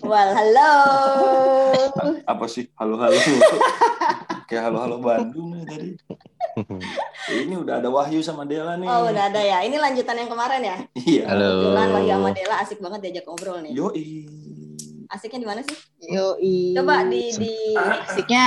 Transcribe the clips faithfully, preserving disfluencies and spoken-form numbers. Well, halo. Apa sih? Halo-halo. Kayak halo-halo Bandung nih tadi. Ini udah ada Wahyu sama Dela nih. Oh, udah ada ya. Ini lanjutan yang kemarin ya? Iya. Halo. Kebetulan Wahyu sama Dela asik banget diajak ngobrol nih. Yoi. Asiknya di mana sih? Yoi. Coba di di asiknya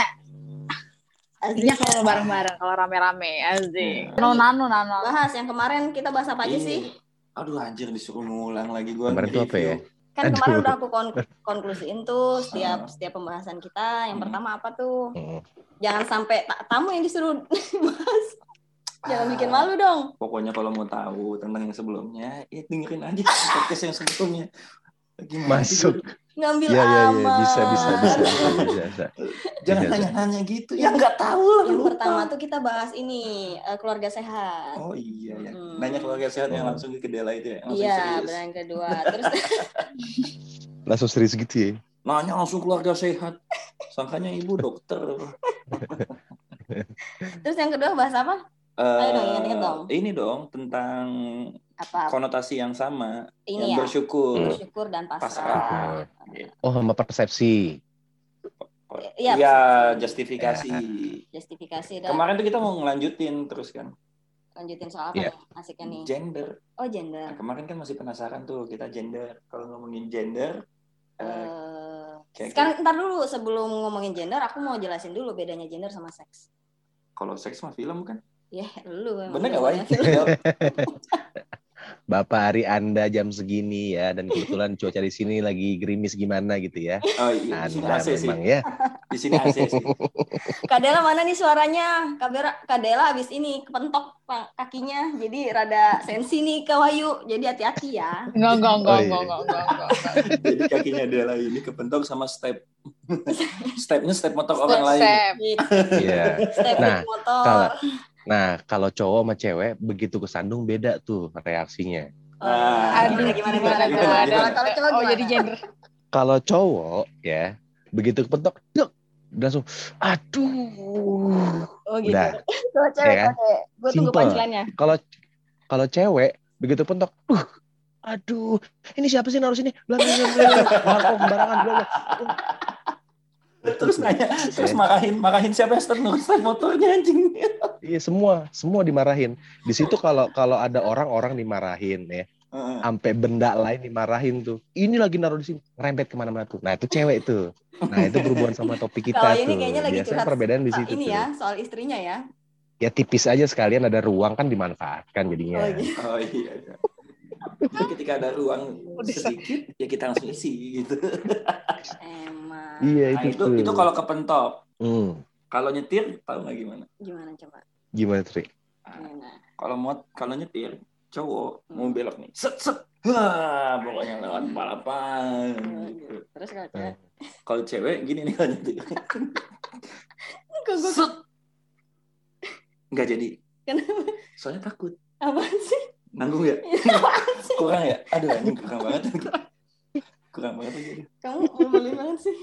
Asiknya kalau bareng-bareng, kalau rame-rame, asik. Nano, nano, nano. Bahas yang kemarin kita bahas apa aja sih? Aduh, anjir disuruh ngulang lagi gue. Kemarin tuh apa ya? Kan Aduh. kemarin udah aku kon- konklusiin tuh setiap setiap pembahasan kita. Yang hmm. pertama apa tuh? Hmm. Jangan sampai tamu yang disuruh bahas. Jangan ah. bikin malu dong. Pokoknya kalau mau tahu tentang yang sebelumnya, ya dengerin aja podcast yang sebelumnya. Gimana masuk. Sih? Ngambil ya, ya, ya. aman. Bisa, bisa, bisa. bisa, bisa, bisa. Jangan nanya-nanya gitu. Ya nggak tahu lah. Yang lupa. Pertama tuh kita bahas ini, keluarga sehat. Oh iya, ya. Hmm. Nanya keluarga sehat yang langsung ke Kedela itu ya? Iya, benar kedua. Terus langsung serius gitu ya? Nanya langsung keluarga sehat. Sangkanya ibu dokter. Terus yang kedua bahas apa? Uh, Ayo dong, ingat-ingat dong. Ini dong, tentang... Apa? Konotasi yang sama, ini yang ya? bersyukur, bersyukur dan pasrah. Oh, sama persepsi. Iya, ya, justifikasi. Justifikasi. Dan... Kemarin tuh kita mau ngelanjutin terus kan? Lanjutin soal apa? Yeah. Nih? Asiknya nih. Gender. Oh, gender. Nah, kemarin kan masih penasaran tuh kita gender. Kalau ngomongin gender. Uh, uh, sekarang ntar dulu sebelum ngomongin gender, aku mau jelasin dulu bedanya gender sama seks. Kalau seks mah film kan? Ya, yeah, lu. Bener nggak, Wai? Bapak hari Anda jam segini ya, dan kebetulan cuaca di sini lagi gerimis gimana gitu ya. Oh iya, Anda di sini memang sih. Ya. Di sini A C sih. Kak Dela mana nih suaranya? Kak Dela abis ini kepentok kakinya, jadi rada sensi nih Kak Wahyu. Jadi hati-hati ya. Enggak, enggak, enggak, enggak, enggak, enggak, enggak. Jadi kakinya Dela ini kepentok sama step. Stepnya step motor step, orang step. Lain. Iya. Step nah, motor. Kalau, Nah, kalau cowok sama cewek begitu kesandung beda tuh reaksinya. Oh, ah, aduh gimana gimana gimana. Kalau cowok oh, jadi gender. Kalau cowok ya, begitu kepentok, duk, langsung aduh. Oh gitu. Kalau cewek ya, oke. Gua tunggu pancelannya. Kalau kalau cewek begitu pentok, uh, aduh, ini siapa sih naruh sini? Bla bla bla. Marco barangan bla bla. Terus nanya, terus marahin, marahin siapa yang start motornya anjing. Iya semua, semua dimarahin. Di situ kalau kalau ada orang-orang dimarahin ya, sampai benda lain dimarahin tuh. Ini lagi naruh di sini, rempet kemana-mana tuh. Nah itu cewek tuh. Nah itu berhubungan sama topik kita tuh. Biasanya perbedaan di situ. Ini ya soal istrinya ya. Ya tipis aja sekalian ada ruang kan dimanfaatkan jadinya. Oh iya. Ketika ada ruang sedikit ya kita langsung isi gitu. Emang. Iya itu. Nah, itu itu kalau kepentok. Hmm. Kalau nyetir tahu nggak gimana? Gimana coba? Gimana Tri? Nah, kalau mot kalau nyetir cowok hmm. mau belok nih. Set set. Wah, pokoknya lewat balapan. Hmm. Gitu. Terus kalau cewek? Kalau cewek gini nih kalau nyetir. Set. Nggak jadi. Kenapa? Soalnya takut. Apaan sih? Nanggung ya? Kurang ya? Aduh, ini kurang banget. Kurang banget aja. Kamu boleh banget sih.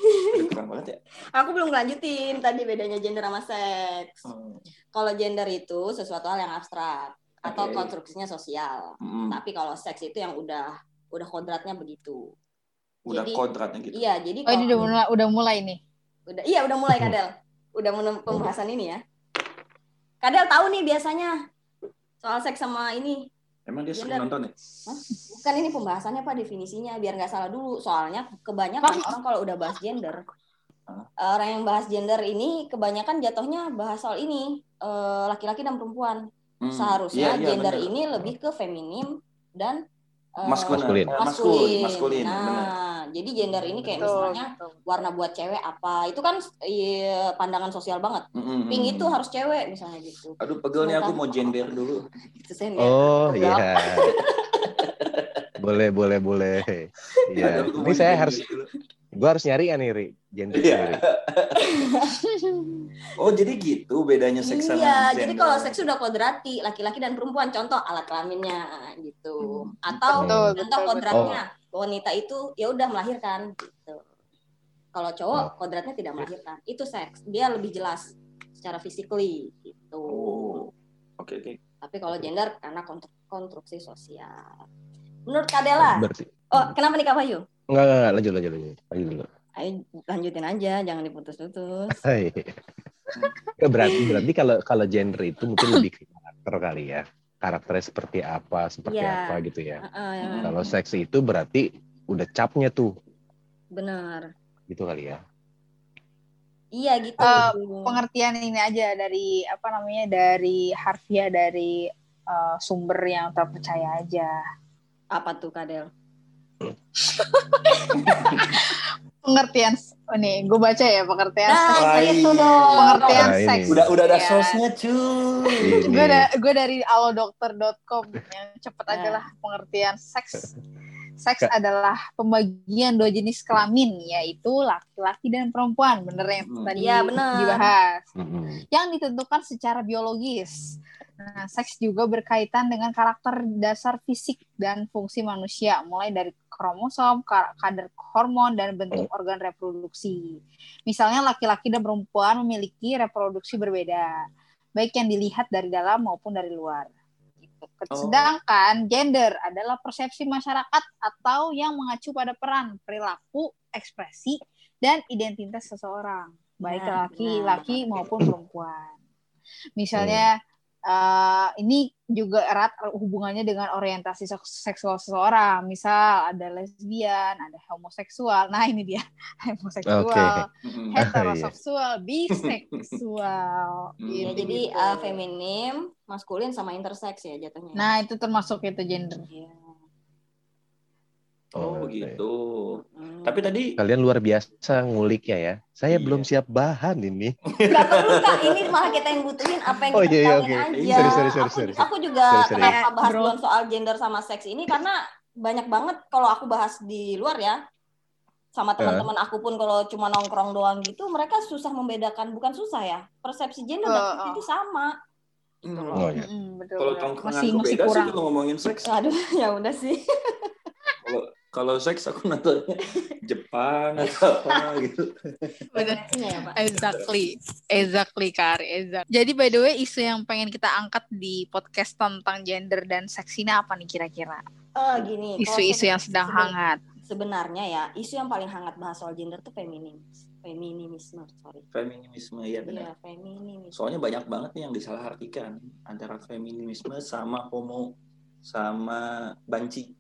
Kurang banget ya? Aku belum lanjutin tadi bedanya gender sama seks. Hmm. Kalau gender itu sesuatu hal yang abstrak. Atau okay. konstruksinya sosial. Hmm. Tapi kalau seks itu yang udah udah kodratnya begitu. Udah jadi, kodratnya gitu? Iya, jadi kalau... Oh, udah mulai, udah mulai nih? Udah, iya, udah mulai, Kak Del. Udah menem- pembahasan ini ya. Kak Del tahu nih biasanya. Soal seks sama ini. Emang dia sering nonton ya? Hah? Bukan ini pembahasannya Pak, definisinya biar nggak salah dulu. Soalnya kebanyakan Hah? orang kalau udah bahas gender, Hah? orang yang bahas gender ini kebanyakan jatuhnya bahas soal ini uh, laki-laki dan perempuan. Hmm. Seharusnya yeah, yeah, gender bener. Ini lebih ke feminim dan uh, maskulin. Maskulin. maskulin. Nah, bener. Jadi gender ini kayak betul. Misalnya warna buat cewek apa? Itu kan iya, pandangan sosial banget. Mm-hmm. Pink itu harus cewek misalnya gitu. Aduh pegelnya aku mau gender dulu. Oh iya. Yeah. Boleh boleh boleh. Iya. Yeah. Ini saya harus gue harus nyari kan Iri gender. Yeah. Oh jadi gitu bedanya seks sama gender. Iya, jadi kalau seks udah kodrati laki-laki dan perempuan contoh alat kelaminnya gitu. Atau betul, contoh betul, kodratnya betul. Wanita itu ya udah melahirkan gitu. Kalau cowok oh. kodratnya tidak melahirkan, itu seks. Dia lebih jelas secara physically gitu. Oh. Oke okay, oke. Okay. Tapi kalau gender karena kontru- konstruksi sosial. Menurut Kadela. Berarti Oh, kenapa nih Kak Bayu? Enggak, enggak, enggak. Lanjut, lanjut, lanjut. Lanjut dulu. Ayo lanjutin aja, jangan diputus-putus. berarti berarti kalau kalau genre itu mungkin lebih ke karakter kali ya. Karakternya seperti apa, seperti yeah. apa gitu ya. Uh-uh. Kalau seks itu berarti udah capnya tuh. Benar. Gitu kali ya. Iya gitu. Uh, pengertian ini aja dari apa namanya dari harfiah dari uh, sumber yang terpercaya aja. Apa tuh Kak Del? pengertian oh, nih, gue baca ya pengertian. Nah, itu dong. Pengertian nah, seks. Udah udah ada ya. Source-nya cuy. gue da- gue dari alodokter dot com yang cepet nah. adalah pengertian seks. Seks adalah pembagian dua jenis kelamin, yaitu laki-laki dan perempuan. Bener yang tadi ya, bener. dibahas. Yang ditentukan secara biologis. Nah, seks juga berkaitan dengan karakter dasar fisik dan fungsi manusia, mulai dari kromosom, kadar hormon, dan bentuk organ reproduksi. Misalnya laki-laki dan perempuan memiliki reproduksi berbeda, baik yang dilihat dari dalam maupun dari luar. Sedangkan gender adalah persepsi masyarakat atau yang mengacu pada peran, perilaku, ekspresi, dan identitas seseorang, baik nah, laki-laki nah. maupun perempuan. Misalnya uh, ini juga erat hubungannya dengan orientasi seksual seseorang. Misal ada lesbian, ada homoseksual. Nah ini dia homoseksual, okay. heteroseksual, biseksual. Gitu. Jadi uh, feminim, maskulin sama intersex ya jatuhnya. Nah itu termasuk itu gender. Oh begitu. Hmm. Tapi tadi kalian luar biasa nguliknya ya. Saya iya. belum siap bahan ini. Gak perlu Kak, ini malah kita yang butuhin apa yang kita oh, iya, iya, okay. aja. Sorry, sorry, sorry, aku, sorry. aku juga sorry, sorry. kenapa bahas belum soal gender sama seks ini karena banyak banget kalau aku bahas di luar ya. Sama teman-teman aku pun kalau cuma nongkrong doang gitu mereka susah membedakan, bukan susah ya. Persepsi gender uh, uh. itu sama. Gitu loh. Oh, iya. Mm, kalau tongkrongan aku beda kurang. sih kalau ngomongin seks. Aduh, ya udah sih. Kalau Kalau seks aku nontonnya Jepang atau apa gitu. Benar. Exactly. Exactly Kak Ari. Exactly. Jadi by the way isu yang pengen kita angkat di podcast tentang gender dan seks ini apa nih kira-kira? Oh gini. Isu-isu yang sedang seben- hangat. Sebenarnya ya isu yang paling hangat bahas soal gender tuh feminis. Feminisme, sorry. Feminisme ya benar. Iya, feminisme. Soalnya banyak banget nih yang disalahartikan antara feminisme sama homo sama banci.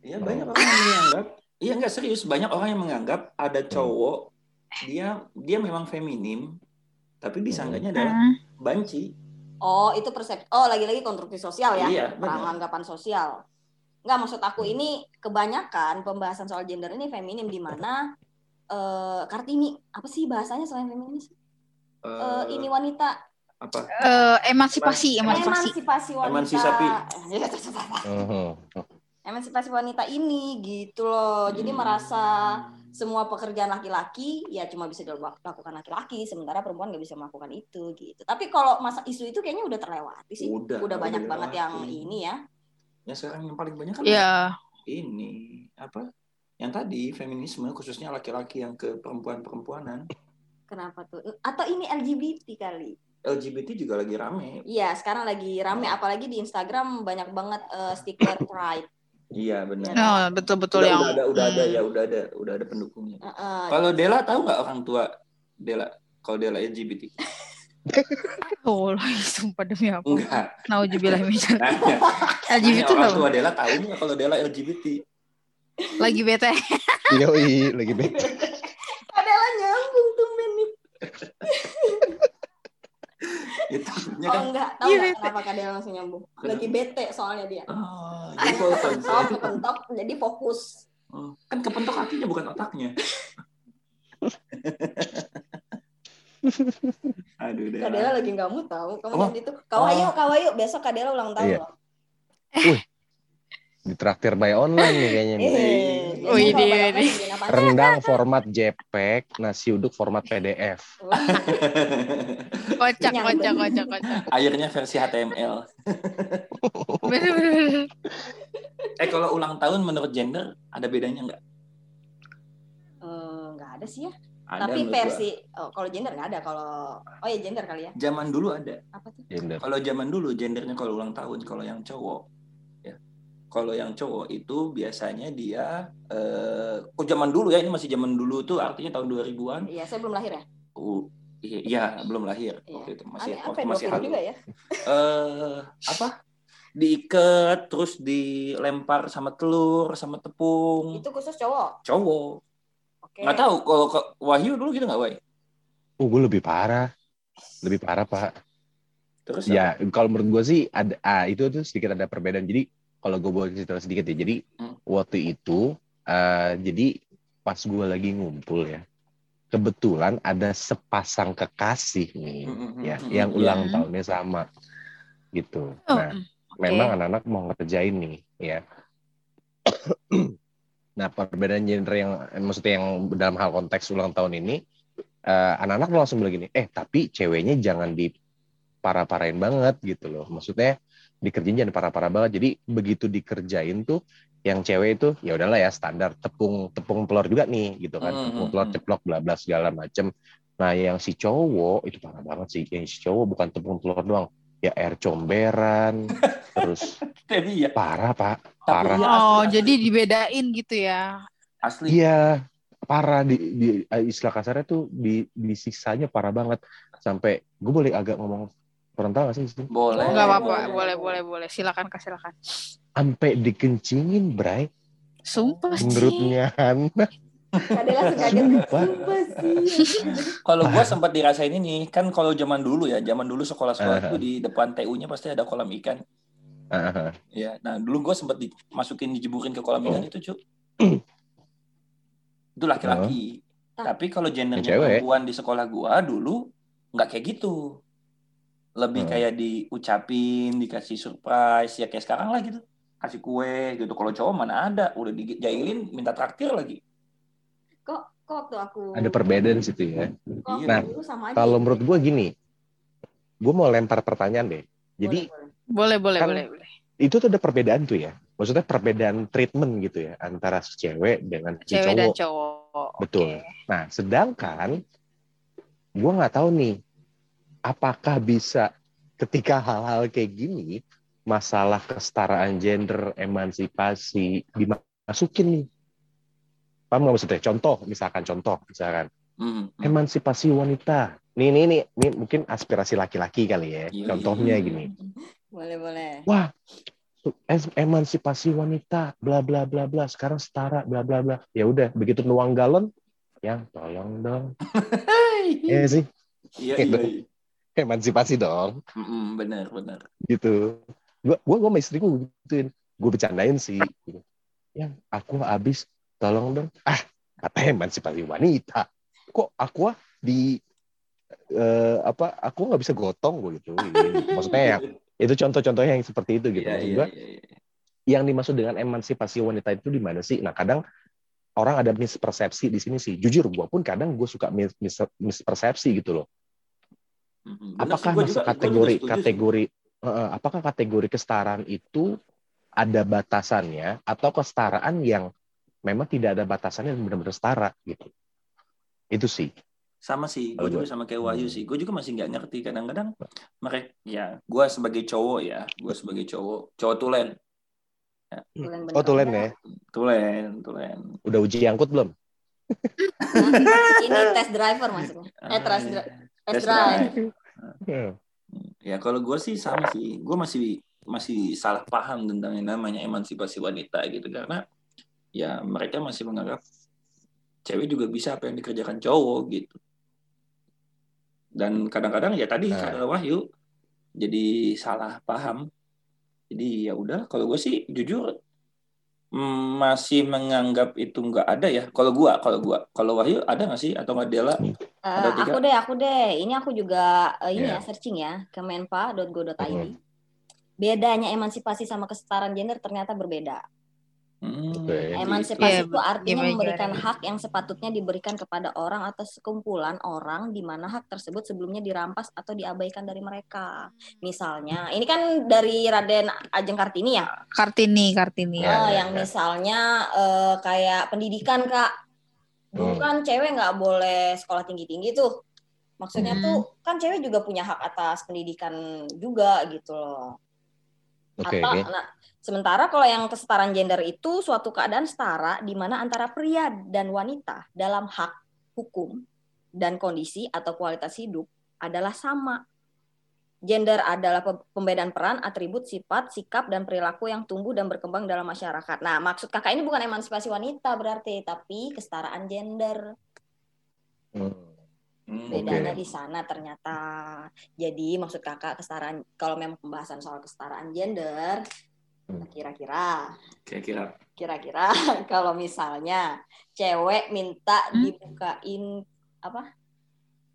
Iya banyak orang yang menganggap, iya nggak serius banyak orang yang menganggap ada cowok dia dia memang feminim, tapi disangkanya adalah banci. Oh itu persepsi, oh lagi-lagi konstruksi sosial ya, iya, anggapan sosial. Nggak maksud aku ini kebanyakan pembahasan soal gender ini feminim di mana uh, Kartini apa sih bahasanya selain feminis? Uh, uh, ini wanita. Apa? Uh, emansipasi, emansipasi, emansipasi wanita. Emansipasi. Emansipasi wanita ini gitu loh. Jadi hmm. merasa semua pekerjaan laki-laki ya cuma bisa dilakukan laki-laki, sementara perempuan nggak bisa melakukan itu gitu. Tapi kalau masa isu itu kayaknya udah terlewati sih. Udah, udah banyak udah banget yang ini ya. Ya sekarang yang paling banyak kan yeah. ini apa? Yang tadi feminisme khususnya laki-laki yang ke perempuan-perempuanan. Kenapa tuh? Atau ini L G B T kali? L G B T juga lagi rame. Iya, sekarang lagi rame apalagi di Instagram banyak banget uh, stiker pride. Iya benar. No, betul-betul udah, yang udah ada, udah hmm. ada ya, udah ada, udah ada pendukungnya. Uh, uh, kalau Dela tahu nggak orang tua Dela? Kalau Dela L G B T? Oh, sumpah demi apa? Enggak. Naujubillah misal. L G B T orang tua Dela tahu nggak kalau Dela L G B T? Lagi bete. Yoi, lagi bete. Dela nyambung tuh men nih. Itu, oh kan? Enggak, tahu enggak kenapa Kak Dela langsung nyambung? Lagi bete soalnya dia. Oh, kepentok, kepentok, jadi fokus. Oh, kan kepentok hatinya bukan otaknya. Aduh, Dela. Kak Dela lagi nggak mau tahu. Kamu oh. tadi tuh, kawayu, oh. kawayu, besok Kak Dela ulang tahun iya. loh. Wih, ditraktir by online nih kayaknya. Oh iya, rendang format J P E G, nasi uduk format P D F. Kocak, kocak, kocak, kocak. Akhirnya versi H T M L. Bener-bener. Eh kalau ulang tahun menurut gender ada bedanya nggak? Uh, nggak ada sih ya. Ada, tapi versi oh, kalau gender nggak ada kalau oh ya gender kali ya. Zaman dulu ada. Apa tuh? Kalau zaman dulu gendernya kalau ulang tahun kalau yang cowok. Kalau yang cowok itu biasanya dia, eh, kok zaman dulu ya, ini masih zaman dulu tuh artinya tahun dua ribuan. Iya, saya belum lahir ya? Uh, iya, iya, belum lahir iya. Waktu itu. Masih, Ane, waktu masih halu. Ya? Eh, apa? Diikat, terus dilempar sama telur, sama tepung. Itu khusus cowok? Cowok. Okay. Nggak tahu, kalau Wahyu dulu gitu nggak, Wahyu? Oh, gue lebih parah. Lebih parah, Pak. Terus ya, apa? Kalau menurut gue sih, ada, ah, itu tuh sedikit ada perbedaan. Jadi, kalau gue boleh cerita sedikit ya, jadi hmm. waktu itu, uh, jadi pas gue lagi ngumpul ya, kebetulan ada sepasang kekasih nih, hmm. ya, hmm. yang ulang hmm. tahunnya sama, gitu. Oh. Nah, okay. memang anak-anak mau ngerjain nih, ya. Nah, perbedaan genre yang, maksudnya yang dalam hal konteks ulang tahun ini, uh, anak-anak langsung bilang gini, eh tapi ceweknya jangan diparah-parahin banget gitu loh, maksudnya. Dikerjain jangan parah-parah banget. Jadi begitu dikerjain tuh yang cewek itu ya udahlah ya standar tepung tepung telur juga nih gitu kan. Mm-hmm. Tepung telur ceplok bla bla segala macem. Nah, yang si cowok itu parah banget sih. Yang si cowok bukan tepung telur doang. Ya air comberan terus parah, Pak. Parah. Oh, jadi dibedain gitu ya. Asli. Iya, parah di, di istilah kasarnya tuh di disiksanya parah banget sampai gue boleh agak ngomong Perantara sih itu. Boleh. Enggak apa-apa, boleh boleh boleh. Silakan Kak, silakan. Sampai dikencingin, Bray. Sumpah sih. Menurutnya anak. Adalah sengaja sumpah sih. Kalau gua sempat dirasain ini, kan kalau zaman dulu ya, zaman dulu sekolah-sekolah itu uh-huh. di depan T U-nya pasti ada kolam ikan. Uh-huh. Ya, nah dulu gua sempat dimasukin dijeburin ke kolam ikan oh. itu, Cuk. Itu laki-laki. Uh-huh. Tapi kalau gendernya perempuan di sekolah gua dulu enggak kayak gitu. Lebih hmm. kayak diucapin, dikasih surprise, ya kayak sekarang lah gitu. Kasih kue gitu. Kalau cowok mana ada, udah dijailin, minta traktir lagi. Kok, kok waktu aku... Ada perbedaan situ ya. Kok nah, kalau menurut gue gini, gue mau lempar pertanyaan deh. Jadi boleh, boleh, kan boleh, boleh. Itu tuh ada perbedaan tuh ya. Maksudnya perbedaan treatment gitu ya, antara cewek dengan si cewek cowok. Dan cowok. Betul. Okay. Nah, sedangkan gue nggak tahu nih, apakah bisa ketika hal-hal kayak gini, masalah kesetaraan gender, emansipasi, dimasukin nih? Paham nggak maksudnya? Contoh, misalkan contoh, misalkan mm-hmm. emansipasi wanita. Nih, nih, nih, nih, mungkin aspirasi laki-laki kali ya. Yeah, contohnya yeah. gini. Boleh-boleh. Wah, emansipasi wanita, bla bla bla bla. Sekarang setara, bla bla bla. Ya udah, begitu nuang galon, yang tolong dong. Iya sih. Iya. Iya. Emansipasi dong. Mm-mm, benar, benar. Gitu. Gua, gua, gua sama istriku gituin. Gua bercandain sih. Gitu. Yang aku habis, tolong dong. Ah, kata emansipasi wanita. Kok aku di uh, apa? Aku nggak bisa gotong gua gitu. Maksudnya yang itu contoh-contohnya yang seperti itu gitu. Yeah, maksud gua, yeah, yeah, yeah. yang dimaksud dengan emansipasi wanita itu di mana sih? Nah, kadang orang ada mispersepsi di sini sih. Jujur, gua pun kadang gua suka mis- mis- mispersepsi gitu loh. Mm-hmm. Apakah masuk kategori kategori uh, apakah kategori kesetaraan itu ada batasannya atau kesetaraan yang memang tidak ada batasannya yang benar-benar setara gitu? Itu sih. Sama sih, gue juga sama kayak Wahyu sih. Gue juga masih nggak ngerti kadang-kadang mereka. Ya, gue sebagai cowok ya, gue sebagai cowok, cowok tulen. Ya. tulen oh tulen ya? Tulen, tulen. Udah uji angkut belum? Ini test driver maksudnya. Eh test driver. That's right. Yeah. Ya kalau gue sih sama sih, gue masih masih salah paham tentang yang namanya emansipasi wanita gitu karena ya mereka masih menganggap cewek juga bisa apa yang dikerjakan cowok gitu. Dan kadang-kadang ya tadi nah. kata Wahyu jadi salah paham. Jadi ya udah kalau gue sih jujur masih menganggap itu nggak ada ya. Kalau gua, kalau gua, kalau Wahyu ada nggak sih atau nggak Dela? Uh, ada tiga? Aku deh, aku deh. Ini aku juga uh, ini yeah. ya searching ya kemenpa dot go dot i d. Uh-huh. Bedanya emansipasi sama kesetaraan gender ternyata berbeda. Hmm. Okay. Emansipasi yeah. itu artinya yeah. memberikan yeah. hak yang sepatutnya diberikan kepada orang atau sekumpulan orang di mana hak tersebut sebelumnya dirampas atau diabaikan dari mereka. Misalnya, ini kan dari Raden Ajeng Kartini ya? Kartini, Kartini. Oh, yeah, yeah, yang yeah. misalnya uh, kayak pendidikan Kak, dulu hmm. kan cewek nggak boleh sekolah tinggi-tinggi tuh. Maksudnya hmm. tuh kan cewek juga punya hak atas pendidikan juga gitu loh. Okay, atau, okay. Nah, sementara kalau yang kesetaraan gender itu suatu keadaan setara di mana antara pria dan wanita dalam hak, hukum, dan kondisi atau kualitas hidup adalah sama. Gender adalah pembedaan peran, atribut, sifat, sikap, dan perilaku yang tumbuh dan berkembang dalam masyarakat. Nah, maksud kakak ini bukan emansipasi wanita berarti, tapi kesetaraan gender. Hmm. Bedanya okay. Di sana ternyata. Jadi maksud kakak kesetaraan, kalau memang pembahasan soal kesetaraan gender, kira-kira kira-kira kira-kira kalau misalnya cewek minta dibukain apa?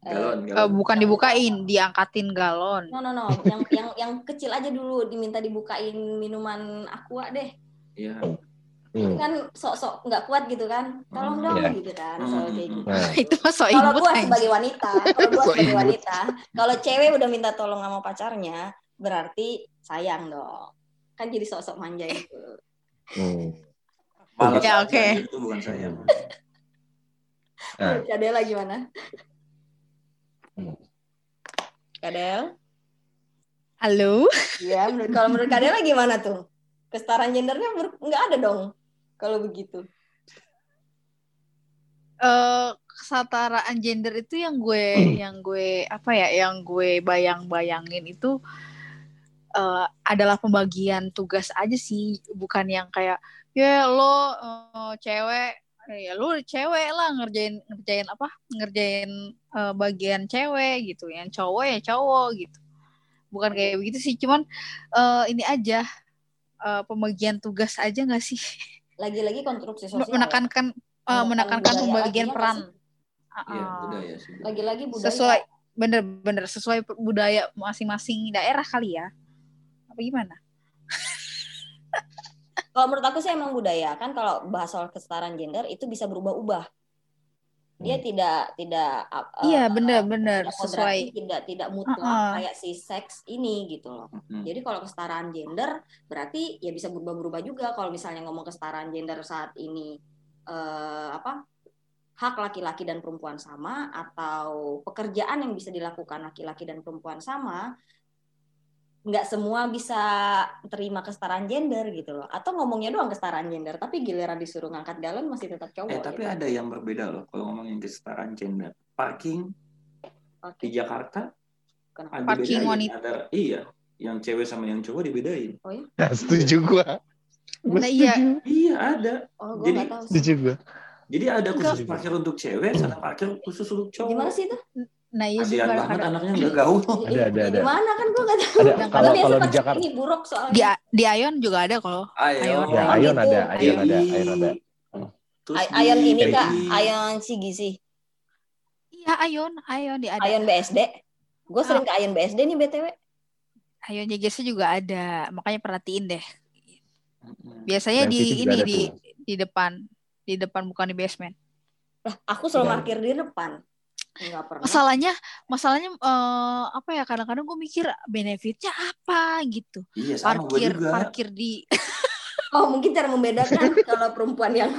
Galon, galon. Eh, bukan dibukain, diangkatin galon. No no no, yang yang yang kecil aja dulu, diminta dibukain minuman aqua deh. Iya. Hmm. Kan sok-sok nggak kuat gitu kan, tolong dong yeah. gitu kan, soal kayak gitu. Nah, itu sok kalau gue sebagai wanita, kalau gue sebagai wanita, kalau cewek udah minta tolong sama pacarnya, berarti sayang dong, kan jadi sok-sok manja gitu. Hmm. Malah ya, oke. Okay. Itu bukan sayang. Nah. Kadela gimana? Kadel? Halo? Iya, menurut kalau menurut Kadela gimana tuh? Kesetaraan gendernya ber- nggak ada dong kalau begitu. Uh, kesetaraan gender itu yang gue hmm. yang gue apa ya yang gue bayang-bayangin itu uh, adalah pembagian tugas aja sih, bukan yang kayak ya lo uh, cewek ya lo cewek lah ngerjain ngerjain apa ngerjain uh, bagian cewek gitu, yang cowok ya cowok gitu, bukan kayak begitu sih, cuman uh, ini aja. Uh, pembagian tugas aja nggak sih? Lagi-lagi konstruksi sosial. Menekankan, ya? uh, menekankan pembagian peran. Iya, budaya sih. Lagi-lagi budaya. Sesuai, bener-bener sesuai budaya masing-masing daerah kali ya. Apa gimana? Kalau menurut aku sih emang budaya kan, kalau bahas soal kesetaraan gender itu bisa berubah-ubah. Dia hmm. tidak tidak. Iya, uh, bener-bener sesuai. Tidak tidak mutlak uh-uh. kayak si seks ini gitu loh. Jadi kalau kesetaraan gender berarti ya bisa berubah-berubah juga. Kalau misalnya ngomong kesetaraan gender saat ini eh, apa hak laki-laki dan perempuan sama, atau pekerjaan yang bisa dilakukan laki-laki dan perempuan sama, nggak semua bisa terima kesetaraan gender gitu loh. Atau ngomongnya doang kesetaraan gender, tapi giliran disuruh ngangkat galon masih tetap cowok. Eh, tapi gitu. Ada yang berbeda loh kalau ngomongin kesetaraan gender. Parking okay. di Jakarta kenapa? Parking wanita. Ada, iya. Yang cewek sama yang cowok dibedain. Oh iya? Nah, setuju gua. Nah, iya. Iya ada. Oh, gua jadi, gak tahu sih. Setuju gua. Jadi ada khusus enggak. Parkir untuk cewek, ada parkir khusus untuk cowok. Gimana sih itu? Nah, iya juga. Ada banget anaknya enggak gaul. Ada ada ada. Gimana kan gua enggak tahu. Ada, kalau kalau, kalau di Jakarta ini buruk soalnya. Di, di Aeon juga ada kalau. Aeon. Ya, Aeon ada, Aeon ada, Aeon ada. Aeon ini Kak, Aeon Sigisi. Iya, Aeon, Aeon di ada. Aeon B S D. Gua sering ke Aeon B S D nih B T W. Aeon J G juga ada, makanya perhatiin deh. Biasanya di ini di tuh. Di depan, di depan bukan di basement. Lah, aku selalu parkir di depan. Enggak pernah. Masalahnya, masalahnya uh, apa ya? Kadang-kadang gue mikir benefitnya apa gitu. Iya, parkir, parkir di. Oh, mungkin cara membedakan kalau perempuan yang.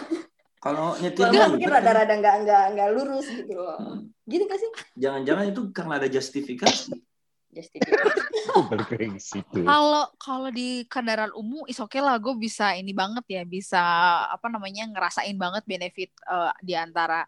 Kalau nyetir mungkin rada-rada nggak nggak nggak lurus gitu loh. Hmm. Gitu nggak sih? Jangan-jangan itu karena ada justifikasi. Kalau kalau di kendaraan umum is oke okay lah, gue bisa ini banget ya, bisa apa namanya ngerasain banget benefit uh, di antara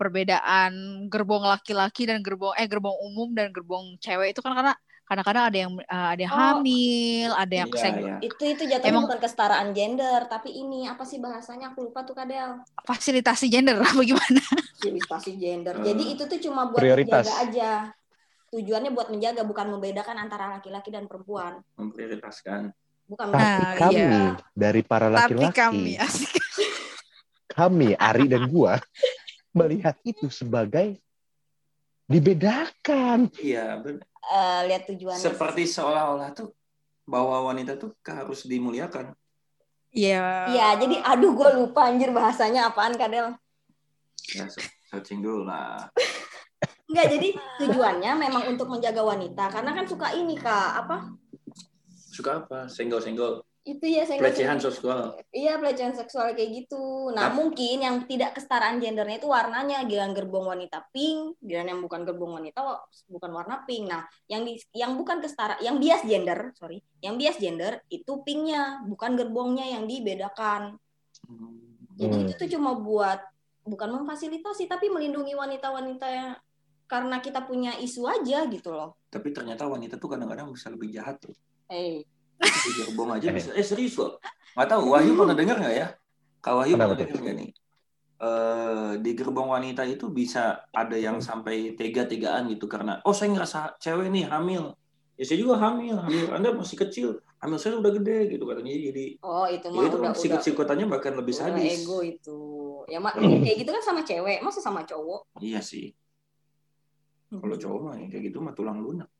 perbedaan gerbong laki-laki dan gerbong eh gerbong umum dan gerbong cewek itu kan, karena kadang-kadang ada yang uh, ada yang oh, hamil, ada yang iya, iya. itu itu jatuhnya emang, bukan kesetaraan gender, tapi ini apa sih bahasanya, aku lupa tuh Kadel. Fasilitasi gender apa gimana? Fasilitasi gender. Jadi itu tuh cuma buat prioritas aja. Tujuannya buat menjaga, bukan membedakan antara laki-laki dan perempuan. Memprioritaskan. Bukan. Nah, kami iya. dari para laki-laki. Tapi kami, asik. Kami, Ari dan gua melihat itu sebagai dibedakan. Iya, benar. Uh, lihat tujuannya. Seperti seolah-olah tuh bahwa wanita tuh harus dimuliakan. Iya. Iya, jadi aduh gua lupa anjir bahasanya apaan Kadel. Ya, searching dulu lah. Enggak, jadi tujuannya memang untuk menjaga wanita, karena kan suka ini Kak, apa? Suka apa? Senggol-senggol. itu ya saya pelecehan seksual. Iya, pelecehan seksual kayak gitu. Nah, nah, mungkin yang tidak kesetaraan gendernya itu warnanya, yang gerbong wanita pink, dan yang bukan gerbong wanita bukan warna pink. Nah, yang di, yang bukan kesetara, yang bias gender, sorry, yang bias gender itu pinknya, bukan gerbongnya yang dibedakan. Hmm. Jadi itu tuh cuma buat bukan memfasilitasi, tapi melindungi wanita-wanita yang karena kita punya isu aja gitu loh. Tapi ternyata wanita tuh kadang-kadang bisa lebih jahat tuh. Eh, hey. Gerbong aja bisa. Eh serius loh. Nggak tahu Wahyu pernah dengar nggak ya? Kalau Wahyu pernah dengar nggak nih? Eh, di gerbong wanita itu bisa ada yang sampai tega-tegaan gitu karena oh saya ngerasa cewek nih hamil. Ya saya juga hamil, hamil. Anda masih kecil, hamil saya udah gede gitu katanya. Jadi oh itu mah ya, itu udah sikut-sikutannya bahkan lebih sadis. Ego itu. Ya mak kayak gitu kan sama cewek, masa sama cowok? Iya sih. Kalau cowok mah kayak gitu mah tulang lunak.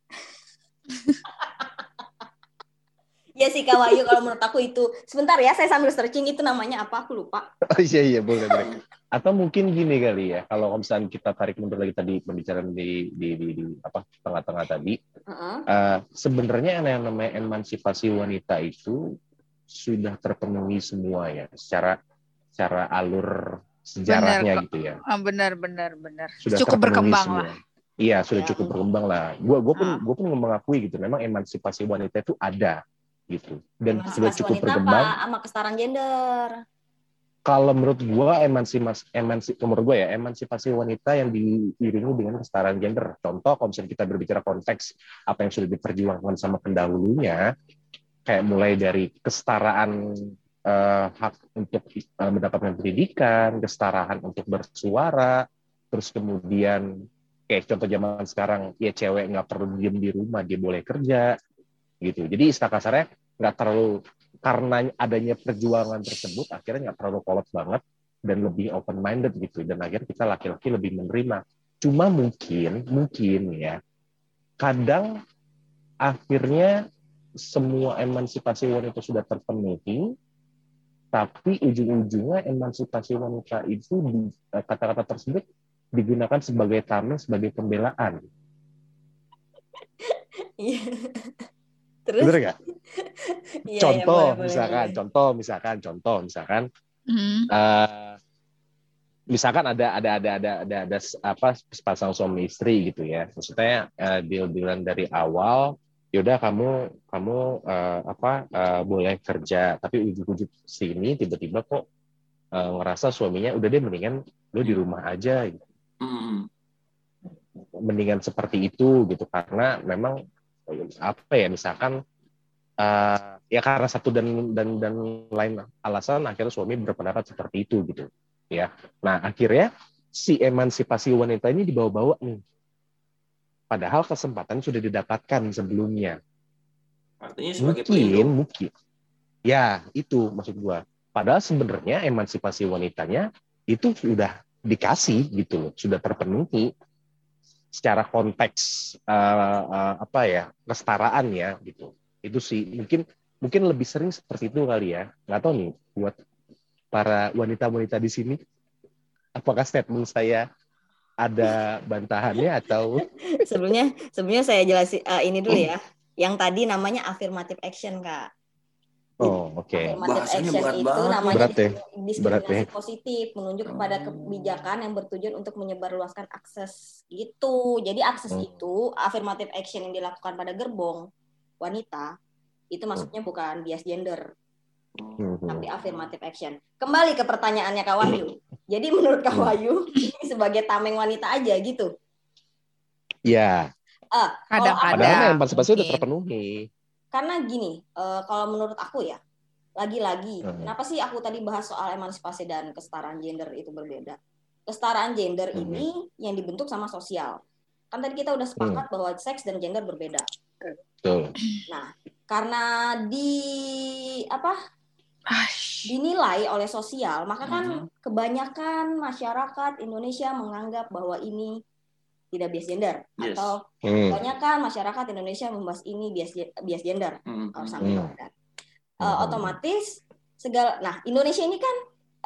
Ya sih Kak Wahyu, kalau menurut aku itu sebentar ya saya sambil searching itu namanya apa aku lupa. Oh iya iya boleh boleh. Atau mungkin gini kali ya, kalau misalnya kita tarik mundur lagi tadi pembicaraan di di, di, di apa tengah-tengah tadi, uh-huh. uh, sebenarnya yang namanya emansipasi wanita itu sudah terpenuhi semuanya secara secara alur sejarahnya bener, gitu ya. Benar benar benar. Cukup berkembang semua. Lah. Iya sudah ya. Cukup berkembang lah. Gue gue pun gue pun mengakui gitu, memang emansipasi wanita itu ada gitu dan emansipasi sudah cukup berkembang. Apa? Sama kesetaraan gender. Kalau menurut gue emansipasi emansip menurut gue ya emansipasi wanita yang diiringi dengan kesetaraan gender. Contoh kalau misalnya kita berbicara konteks apa yang sudah diperjuangkan sama pendahulunya, kayak mulai dari kesetaraan eh, hak untuk eh, mendapatkan pendidikan, kesetaraan untuk bersuara, terus kemudian kayak contoh zaman sekarang, ya cewek nggak perlu diem di rumah, dia boleh kerja, gitu. Jadi istilah kasarnya nggak terlalu, karena adanya perjuangan tersebut, akhirnya nggak terlalu kolot banget, dan lebih open-minded gitu. Dan akhirnya kita laki-laki lebih menerima. Cuma mungkin, mungkin ya, kadang akhirnya semua emansipasi wanita sudah terpenuhi, tapi ujung-ujungnya emansipasi wanita itu, kata-kata tersebut, digunakan sebagai tameng, sebagai pembelaan. Iya. Terus? Bener nggak? Iya, contoh, ya, boleh, misalkan, boleh. contoh, misalkan, contoh, misalkan, mm. uh, misalkan ada, ada, ada, ada, ada, ada apa sepasang suami istri gitu ya. Maksudnya uh, deal-dealan dari awal, yaudah kamu, kamu uh, apa uh, boleh kerja, tapi ujung-ujung sini tiba-tiba kok uh, ngerasa suaminya udah deh mendingan lu di rumah aja. Gitu. Mm. Mendingan seperti itu gitu karena memang apa ya misalkan uh, ya karena satu dan dan dan lain alasan akhirnya suami berpendapat seperti itu gitu ya. Nah akhirnya si emansipasi wanita ini dibawa-bawa nih padahal kesempatan sudah didapatkan sebelumnya. Artinya sebagai pelindung mungkin ya itu maksud gua padahal sebenarnya emansipasi wanitanya itu sudah dikasih gitu loh, sudah terpenuhi secara konteks uh, uh, apa ya kesetaraan ya gitu. Itu sih mungkin mungkin lebih sering seperti itu kali ya. Nggak tahu nih buat para wanita-wanita di sini apakah statement saya ada bantahannya atau sebelumnya sebelumnya saya jelasin uh, ini dulu ya. Yang tadi namanya affirmative action, Kak. Oh, oke. Okay. Bahasanya berat itu namanya berat ya. Diskriminasi berat positif, ya. Menunjuk kepada kebijakan yang bertujuan untuk menyebarluaskan akses gitu. Jadi akses hmm. itu, affirmative action yang dilakukan pada gerbong wanita, itu maksudnya bukan bias gender, hmm. tapi affirmative action. Kembali ke pertanyaannya Kak Wahyu. Jadi menurut Kak Wahyu, ini sebagai tameng wanita aja gitu? Ya. Eh, kadang-kadang. Padahal udah terpenuhi. Karena gini, e, kalau menurut aku ya, lagi-lagi, hmm. kenapa sih aku tadi bahas soal emansipasi dan kesetaraan gender itu berbeda? Kesetaraan gender hmm. ini yang dibentuk sama sosial. Kan tadi kita udah sepakat hmm. bahwa seks dan gender berbeda. Betul. Nah, karena di apa? Dinilai oleh sosial, maka kan hmm. kebanyakan masyarakat Indonesia menganggap bahwa ini tidak bias gender yes. atau hmm. kebanyakan masyarakat Indonesia membahas ini bias bias gender hmm. kalau sampai hmm. hmm. uh, otomatis segala nah Indonesia ini kan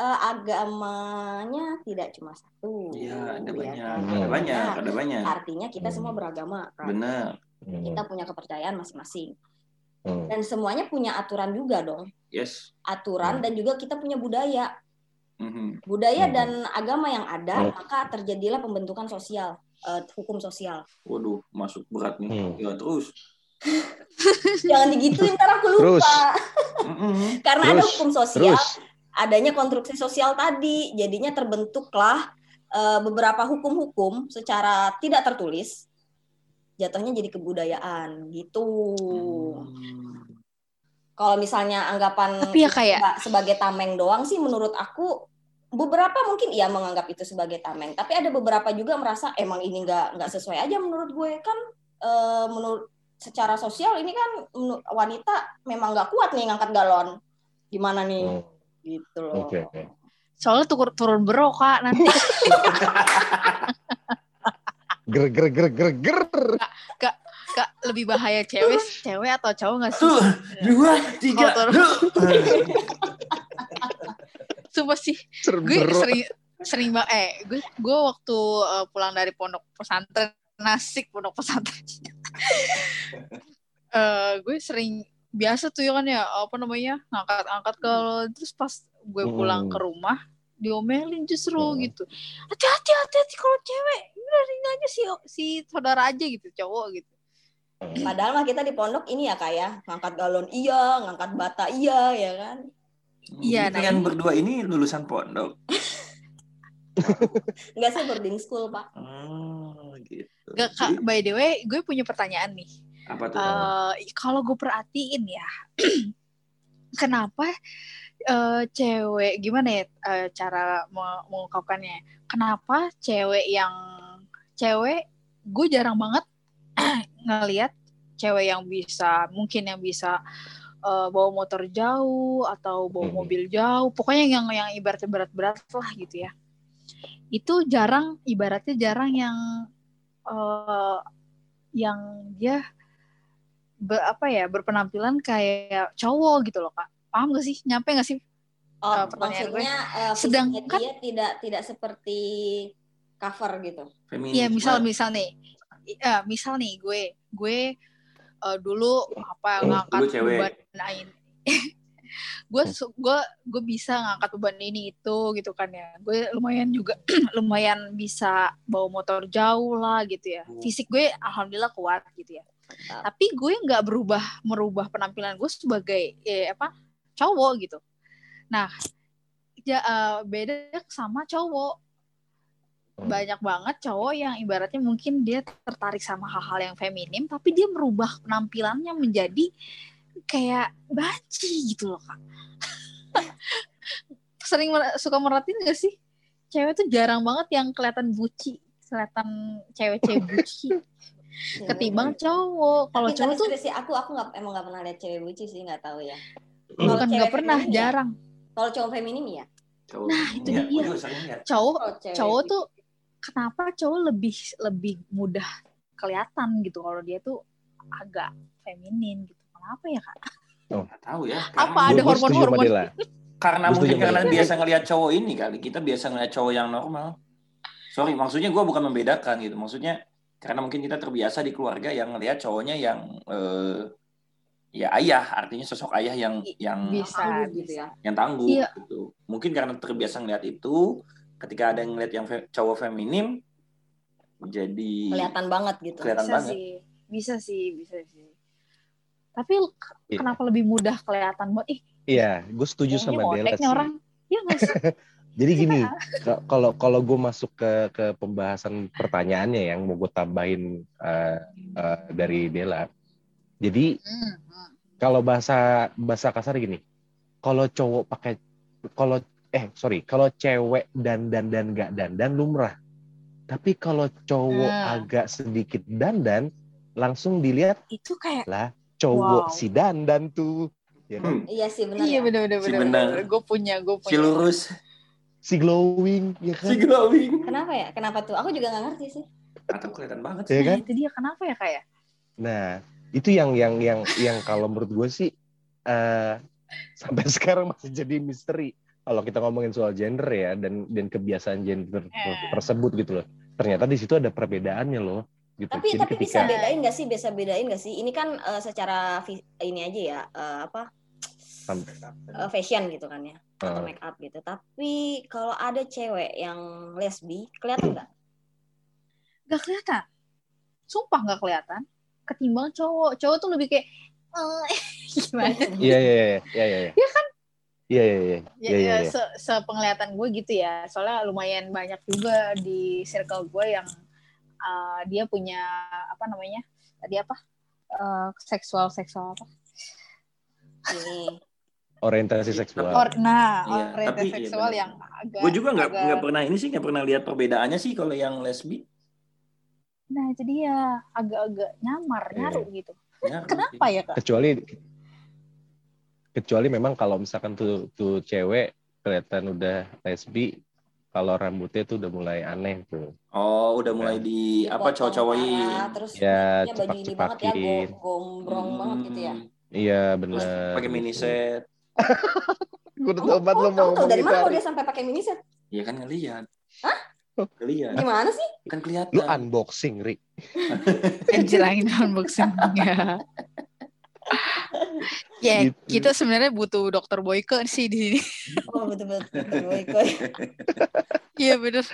uh, agamanya tidak cuma satu ya, ada, ya, banyak. Kan? ada banyak ada banyak artinya kita hmm. semua beragama kan? Benar. Kita punya kepercayaan masing-masing Hmm. Dan semuanya punya aturan juga dong. Yes. Aturan hmm. dan juga kita punya budaya. Mm-hmm. Budaya mm-hmm. dan agama yang ada, mm-hmm. maka terjadilah pembentukan sosial, uh, hukum sosial. Waduh, masuk berat nih. Mm. Ya, terus. Jangan digituin, ntar aku lupa. Terus. Karena terus. Ada hukum sosial, terus. Adanya konstruksi sosial tadi, jadinya terbentuklah uh, beberapa hukum-hukum secara tidak tertulis, jatuhnya jadi kebudayaan, gitu. Hmm. Kalau misalnya anggapan ya kayak... sebagai tameng doang sih, menurut aku beberapa mungkin iya menganggap itu sebagai tameng, tapi ada beberapa juga merasa emang ini nggak nggak sesuai aja menurut gue kan, e, menurut secara sosial ini kan wanita memang nggak kuat nih ngangkat galon, gimana nih hmm. gitu loh. Okay, okay. Soalnya turun turun bro kak nanti. Ger ger ger ger ger. Kak, Kak, lebih bahaya cewek cewek atau cowok nggak sih? Uh, dua, tiga. Sumpah sih, gue sering sering banget. Eh, gue gue waktu uh, pulang dari pondok pesantren, nasik pondok pesantren. uh, gue sering biasa tuh ya kan ya, apa namanya, ngangkat-ngangkat kalau terus pas gue pulang ke rumah diomelin justru hmm. gitu. Hati-hati, hati-hati kalau cewek, ini aja si si saudara aja gitu, cowok gitu. Padahal mah kita di pondok ini ya kak ya, ngangkat galon iya, ngangkat bata iya, ya kan? Iya. Hmm, kalian nah, berdua ini lulusan pondok? Enggak, saya boarding school pak. Oh gitu. Gak kak, by the way, gue punya pertanyaan nih. Apa tuh? Uh, kalau gue perhatiin ya, kenapa uh, cewek gimana ya uh, cara mengungkapkannya? Kenapa cewek yang cewek, gue jarang banget ngelihat cewek yang bisa mungkin yang bisa uh, bawa motor jauh atau bawa hmm. mobil jauh, pokoknya yang yang ibaratnya berat-berat lah gitu ya, itu jarang, ibaratnya jarang yang uh, yang dia ber, apa ya berpenampilan kayak cowok gitu loh kak, paham gak sih, nyampe gak sih? Oh, uh, maksudnya uh, sedangkan dia tidak tidak seperti cover gitu. Iya, misal misal nih ya, misal nih gue gue uh, dulu apa ngangkat beban lain. gue gue gue bisa ngangkat beban ini itu gitu kan ya, gue lumayan juga lumayan bisa bawa motor jauh lah gitu ya, fisik gue alhamdulillah kuat gitu ya, tapi gue nggak berubah merubah penampilan gue sebagai eh, apa cowok gitu. Nah ya, uh, beda sama cowok, banyak banget cowok yang ibaratnya mungkin dia tertarik sama hal-hal yang feminim, tapi dia merubah penampilannya menjadi kayak banci gitu loh kak. Sering mer- suka merhatiin gak sih? Cewek tuh jarang banget yang kelihatan buci, kelihatan cewek-cewek buci ketimbang cowok. Kalau cowok tuh sih aku aku nggak emang nggak pernah lihat cewek buci sih, nggak tahu ya. Kalau nggak pernah, jarang. Kalau cowok feminim ya. Cowok. Nah itu ya, dia ya. Cowok oh, cowok tuh kenapa cowok lebih lebih mudah kelihatan gitu kalau dia tuh agak feminin gitu, kenapa ya kak? Oh, nggak tahu ya. Apa ada hormon-hormon? Karena Bustu mungkin karena Madela. Biasa ngelihat cowok ini kali, kita biasa ngelihat cowok yang normal. Sorry, maksudnya gue bukan membedakan gitu, maksudnya karena mungkin kita terbiasa di keluarga yang ngelihat cowoknya yang eh, ya ayah, artinya sosok ayah yang yang bisa, gitu ya. Yang tangguh iya. Gitu. Mungkin karena terbiasa ngelihat itu, ketika ada yang ngelihat yang fe, cowok feminim jadi kelihatan banget gitu. Kelihatan bisa banget. Sih. Bisa sih, bisa sih. Tapi yeah. Kenapa lebih mudah kelihatan banget? Ih. Iya, gue setuju sama Dela sih. Orang. Ya, jadi gini, kalau kalau gue masuk ke ke pembahasan pertanyaannya yang mau gue tambahin uh, uh, dari Dela. Jadi kalau bahasa bahasa kasar gini, kalau cowok pakai kalau eh sorry kalau cewek dandan dan nggak dandan lumrah, tapi kalau cowok hmm. agak sedikit dandan langsung dilihat itu kayak lah cowok wow. Si dandan tuh, ya kan? Iya sih benar. Iya benar-benar si benar. Gue punya gue punya. Si lurus, si glowing, ya kan? Si glowing. Kenapa ya? Kenapa tuh? Aku juga nggak ngerti sih. Atau kelihatan banget sih. Ya kan? Nah, itu dia kenapa ya kayak? Nah. Itu yang yang yang yang kalau menurut gue sih uh, sampai sekarang masih jadi misteri kalau kita ngomongin soal gender ya dan dan kebiasaan gender tersebut gitu loh. Ternyata di situ ada perbedaannya loh Gitu. Tapi Jadi tapi ketika... bisa bedain nggak sih? Bisa bedain nggak sih? Ini kan uh, secara ini aja ya uh, apa? Uh, fashion gitu kan ya, uh. atau make up gitu. Tapi kalau ada cewek yang lesbi, kelihatan nggak? Nggak kelihatan. Sumpah nggak kelihatan. Ketimbang cowok, cowok tuh lebih kayak uh, gimana? Iya iya iya iya. Iya kan? Iya iya iya. Ya, ya, ya. Se- sepenglihatan gue gitu ya. Soalnya lumayan banyak juga di circle gue yang Uh, dia punya apa namanya tadi apa uh, seksual seksual apa ini orientasi seksual Or, nah ya, orientasi tapi, seksual ya, yang agak gue juga nggak agak... nggak pernah ini sih nggak pernah lihat perbedaannya sih kalau yang lesbi. Nah jadi ya agak-agak nyamar yeah. nyaru gitu nyaru, kenapa ya Kak? kecuali kecuali memang kalau misalkan tuh tuh cewek kelihatan udah lesbi kalau rambutnya tuh udah mulai aneh tuh. Oh, udah mulai ya. di apa cowok-cowokin. Terus ya, cepak-cepakin. Ya, gombrong hmm. banget gitu ya. Iya, benar. Pakai miniset. Gue udah tobat lo mau. Tahu dari mana kok dia sampai pakai miniset? Iya kan ngelihat. Hah? Ngelihat. Gimana sih? Kan kelihatan. Lu unboxing, Ri. Eh, jelasin unboxing. Ya. Ya, gitu. Kita sebenarnya butuh dokter Boyko sih di sini. Oh, betul-betul dokter Boyko. Iya, benar.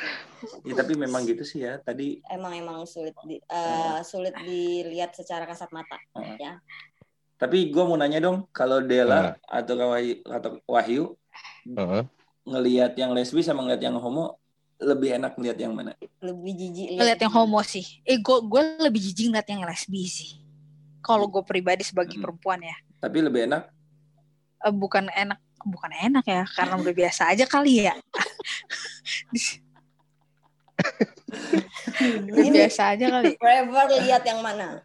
Ya, tapi memang gitu sih ya. Tadi emang emang sulit di, uh, sulit dilihat secara kasat mata, uh-huh. ya. Tapi gue mau nanya dong, kalau Della uh-huh. atau Wahyu, atau Wahyu uh-huh. ngelihat yang lesbi sama ngelihat yang homo, lebih enak ngelihat yang mana? Lebih jijik ngelihat yang homo sih. Eh, gue gue lebih jijik ngelihat yang lesbi sih. Kalau gue pribadi sebagai hmm. perempuan ya. Tapi lebih enak? Bukan enak, bukan enak ya, karena udah biasa aja kali ya. Ini biasa aja kali. Prefer lihat yang mana?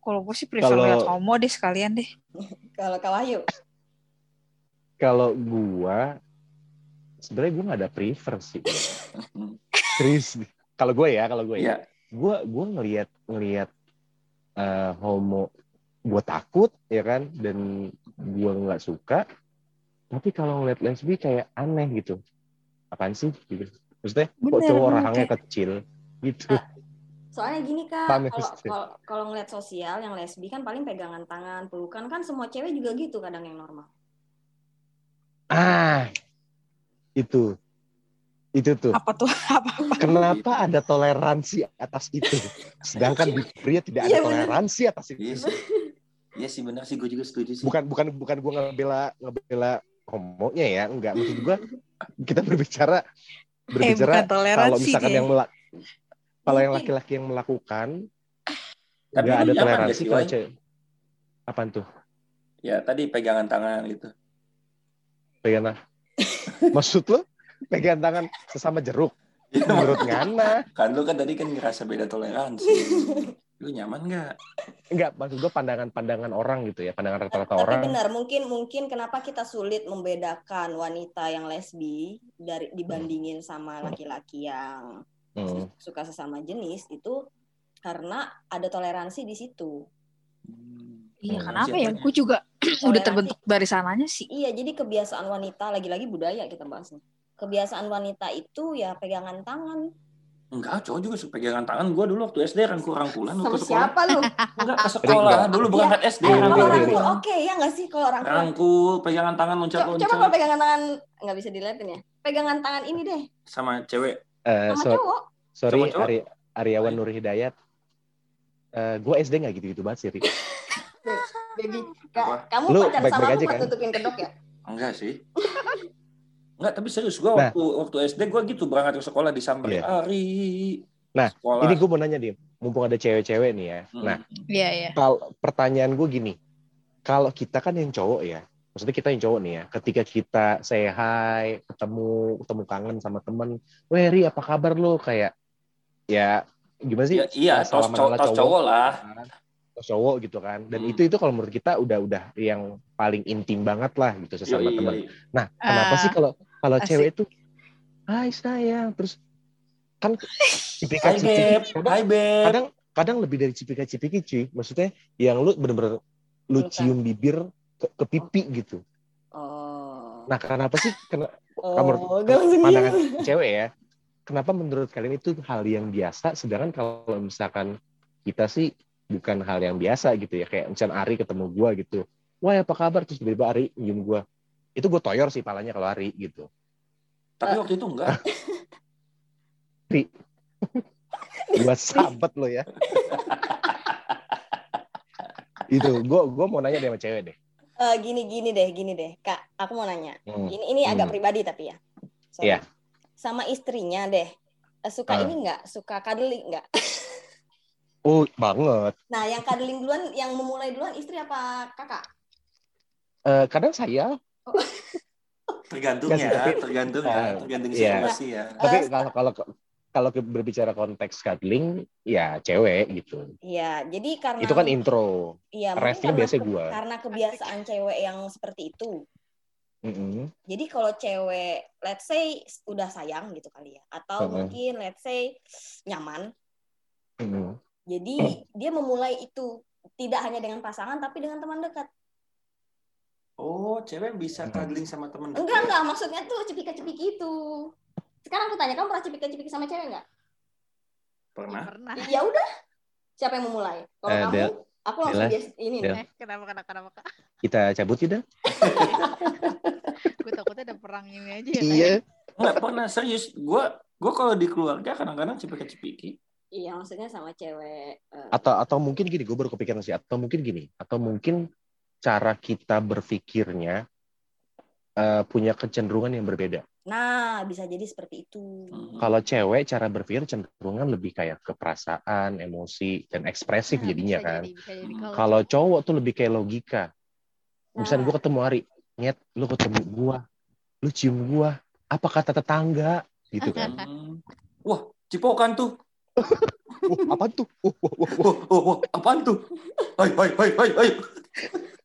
Kalau gue sih prefer Kalo... lihat homo deh sekalian deh. Kalau Kawayu? Kalau gue, sebenarnya gue nggak ada prefer sih. Serius. Kalau gue ya, kalau gue ya, gue gue ngelihat ngelihat Uh, homo gue takut ya kan, dan gue nggak suka. Tapi kalau ngeliat lesbi kayak aneh gitu, apaan sih gitu, maksudnya bener, kok cowok rahangnya kayak... kecil gitu. Nah, soalnya gini Kak, kalau kalau ngeliat sosial yang lesbi kan paling pegangan tangan, pelukan, kan semua cewek juga gitu kadang yang normal. Ah itu itu tuh. Apa tuh? Apa, apa? Kenapa ada toleransi atas itu? Sedangkan di pria tidak ada ya, toleransi atas itu. Iya sih. Iya sih benar sih, gue juga setuju sih. Bukan bukan bukan gue ngebela ngebela homonya ya, enggak, maksud gue kita berbicara berbicara eh, kalau misalkan deh. yang melak kalau yang laki-laki yang melakukan enggak ada toleransi kalau cewek. Apaan tuh? Ya, tadi pegangan tangan gitu. Pegangan. Maksud lo? Pegang tangan sesama jeruk menurut Ngana. Kan lu kan tadi kan ngerasa beda toleransi. Lu nyaman gak? Enggak, maksud gue pandangan-pandangan orang gitu ya. Pandangan rata-rata tapi orang. Tapi benar, mungkin mungkin kenapa kita sulit membedakan wanita yang lesbi dari dibandingin sama laki-laki yang hmm. suka sesama jenis itu karena ada toleransi di situ. Iya, hmm. kenapa ya? Aku juga udah terbentuk dari sananya sih. Iya, jadi kebiasaan wanita, lagi-lagi budaya kita bahasnya. Kebiasaan wanita itu ya pegangan tangan. Enggak, cowok juga suka pegangan tangan. Gue dulu waktu S D rangkul-rangkulan. Sama siapa lu? Enggak, ke sekolah. Dulu bukan ya, S D. Kalau rangkul oke okay, ya nggak sih kalau rangkul? Rangkul, pegangan tangan, loncat-loncat. Coba kalau pegangan tangan, nggak bisa dilihatin ya. Pegangan tangan ini deh. Sama cewek? Uh, Sama so, cowok. Sorry, cowok? Ari, Ariawan Nur Hidayat. Uh, gue S D nggak gitu-gitu banget sih, Rik. Baby, kamu pacar sama aku buat tutupin kedok ya? Enggak sih. Enggak, tapi serius gue nah, waktu waktu S D gue gitu berangkat ke sekolah disambar yeah. Ari. Nah, sekolah. Ini gue mau nanya nih, mumpung ada cewek-cewek nih ya. Hmm. Nah, yeah, yeah. Kalau pertanyaan gue gini, kalau kita kan yang cowok ya, maksudnya kita yang cowok nih ya, ketika kita say hi, ketemu, ketemu kangen sama temen, weh Ri apa kabar lo? Kayak, ya gimana sih? Ya, iya, tos cowok, cowok, cowok lah. Tos cowok gitu kan. Dan hmm. itu itu kalau menurut kita udah-udah yang paling intim banget lah gitu sesama yeah, temen. Yeah, yeah. Nah, kenapa uh, sih kalau Kalau Asik. cewek itu, hai sayang, terus kan cipika-cipiki, kadang, kadang kadang lebih dari cipika-cipiki cuy, maksudnya yang lu bener-bener lu cium bibir ke, ke pipi gitu. Oh. Nah kenapa sih? Karena oh, kamu pandangan cewek ya, Kenapa menurut kalian itu hal yang biasa, sedangkan kalau misalkan kita sih bukan hal yang biasa gitu ya, kayak misalnya Ari ketemu gue gitu, wah apa kabar, terus tiba-tiba Ari nyium gue, itu gue toyor sih palanya kalau Ari gitu. Tapi waktu itu enggak. Ari, gue sahabat lo ya. Itu, gue gue mau nanya deh sama cewek deh. Uh, gini gini deh, gini deh, Kak, aku mau nanya. Hmm. Ini ini agak hmm. pribadi tapi ya. Iya. Yeah. Sama istrinya deh, suka uh. ini nggak, suka cuddling nggak? Oh banget. Nah yang kadeling duluan, yang memulai duluan istri apa kakak? Uh, kadang saya. Oh. Tergantung ya, tergantung ya, tergantung situasi ya. Tapi kalau kalau kalau berbicara konteks kadeling, ya cewek gitu. Iya, jadi karena itu kan intro. Iya, refnya biasanya gue. Karena kebiasaan cewek yang seperti itu. Mm-hmm. Jadi kalau cewek, let's say udah sayang gitu kali ya, atau mm-hmm. mungkin let's say nyaman. Mm-hmm. Jadi dia memulai itu tidak hanya dengan pasangan tapi dengan teman dekat. Oh, cewek bisa cuddling sama teman dekat? Enggak, enggak. Maksudnya tuh cepika-cepiki itu. Sekarang aku tanya, kamu pernah cepika-cepiki sama cewek enggak? Pernah. Ya udah. Siapa yang memulai? Kalau uh, kamu, del, aku langsung bias ini. Eh, kenapa kenapa kenapa Kak? Kita cabut ya, Del. Gue takutnya ada perang ini aja ya. Iya. Enggak pernah serius. Gue gue kalau di keluarga kadang-kadang cepika-cepiki. Iya, maksudnya sama cewek. Uh... Atau atau mungkin gini, gue baru kepikiran sih. Atau mungkin gini, atau mungkin cara kita berpikirnya uh, punya kecenderungan yang berbeda. Nah, bisa jadi seperti itu. Hmm. Kalau cewek cara berpikir cenderungan lebih kayak ke perasaan, emosi, dan ekspresif nah, jadinya kan. Jadi, jadi kalau... kalau cowok tuh lebih kayak logika. Nah. Misalnya gue ketemu Ari, nyet, lu ketemu gue, lu cium gue, apa kata tetangga, gitu kan. Wah, cipokan tuh. Oh, apaan tuh? Oh, oh, oh, oh, oh, apaan tuh? Hai, hai, hai, hai, hai.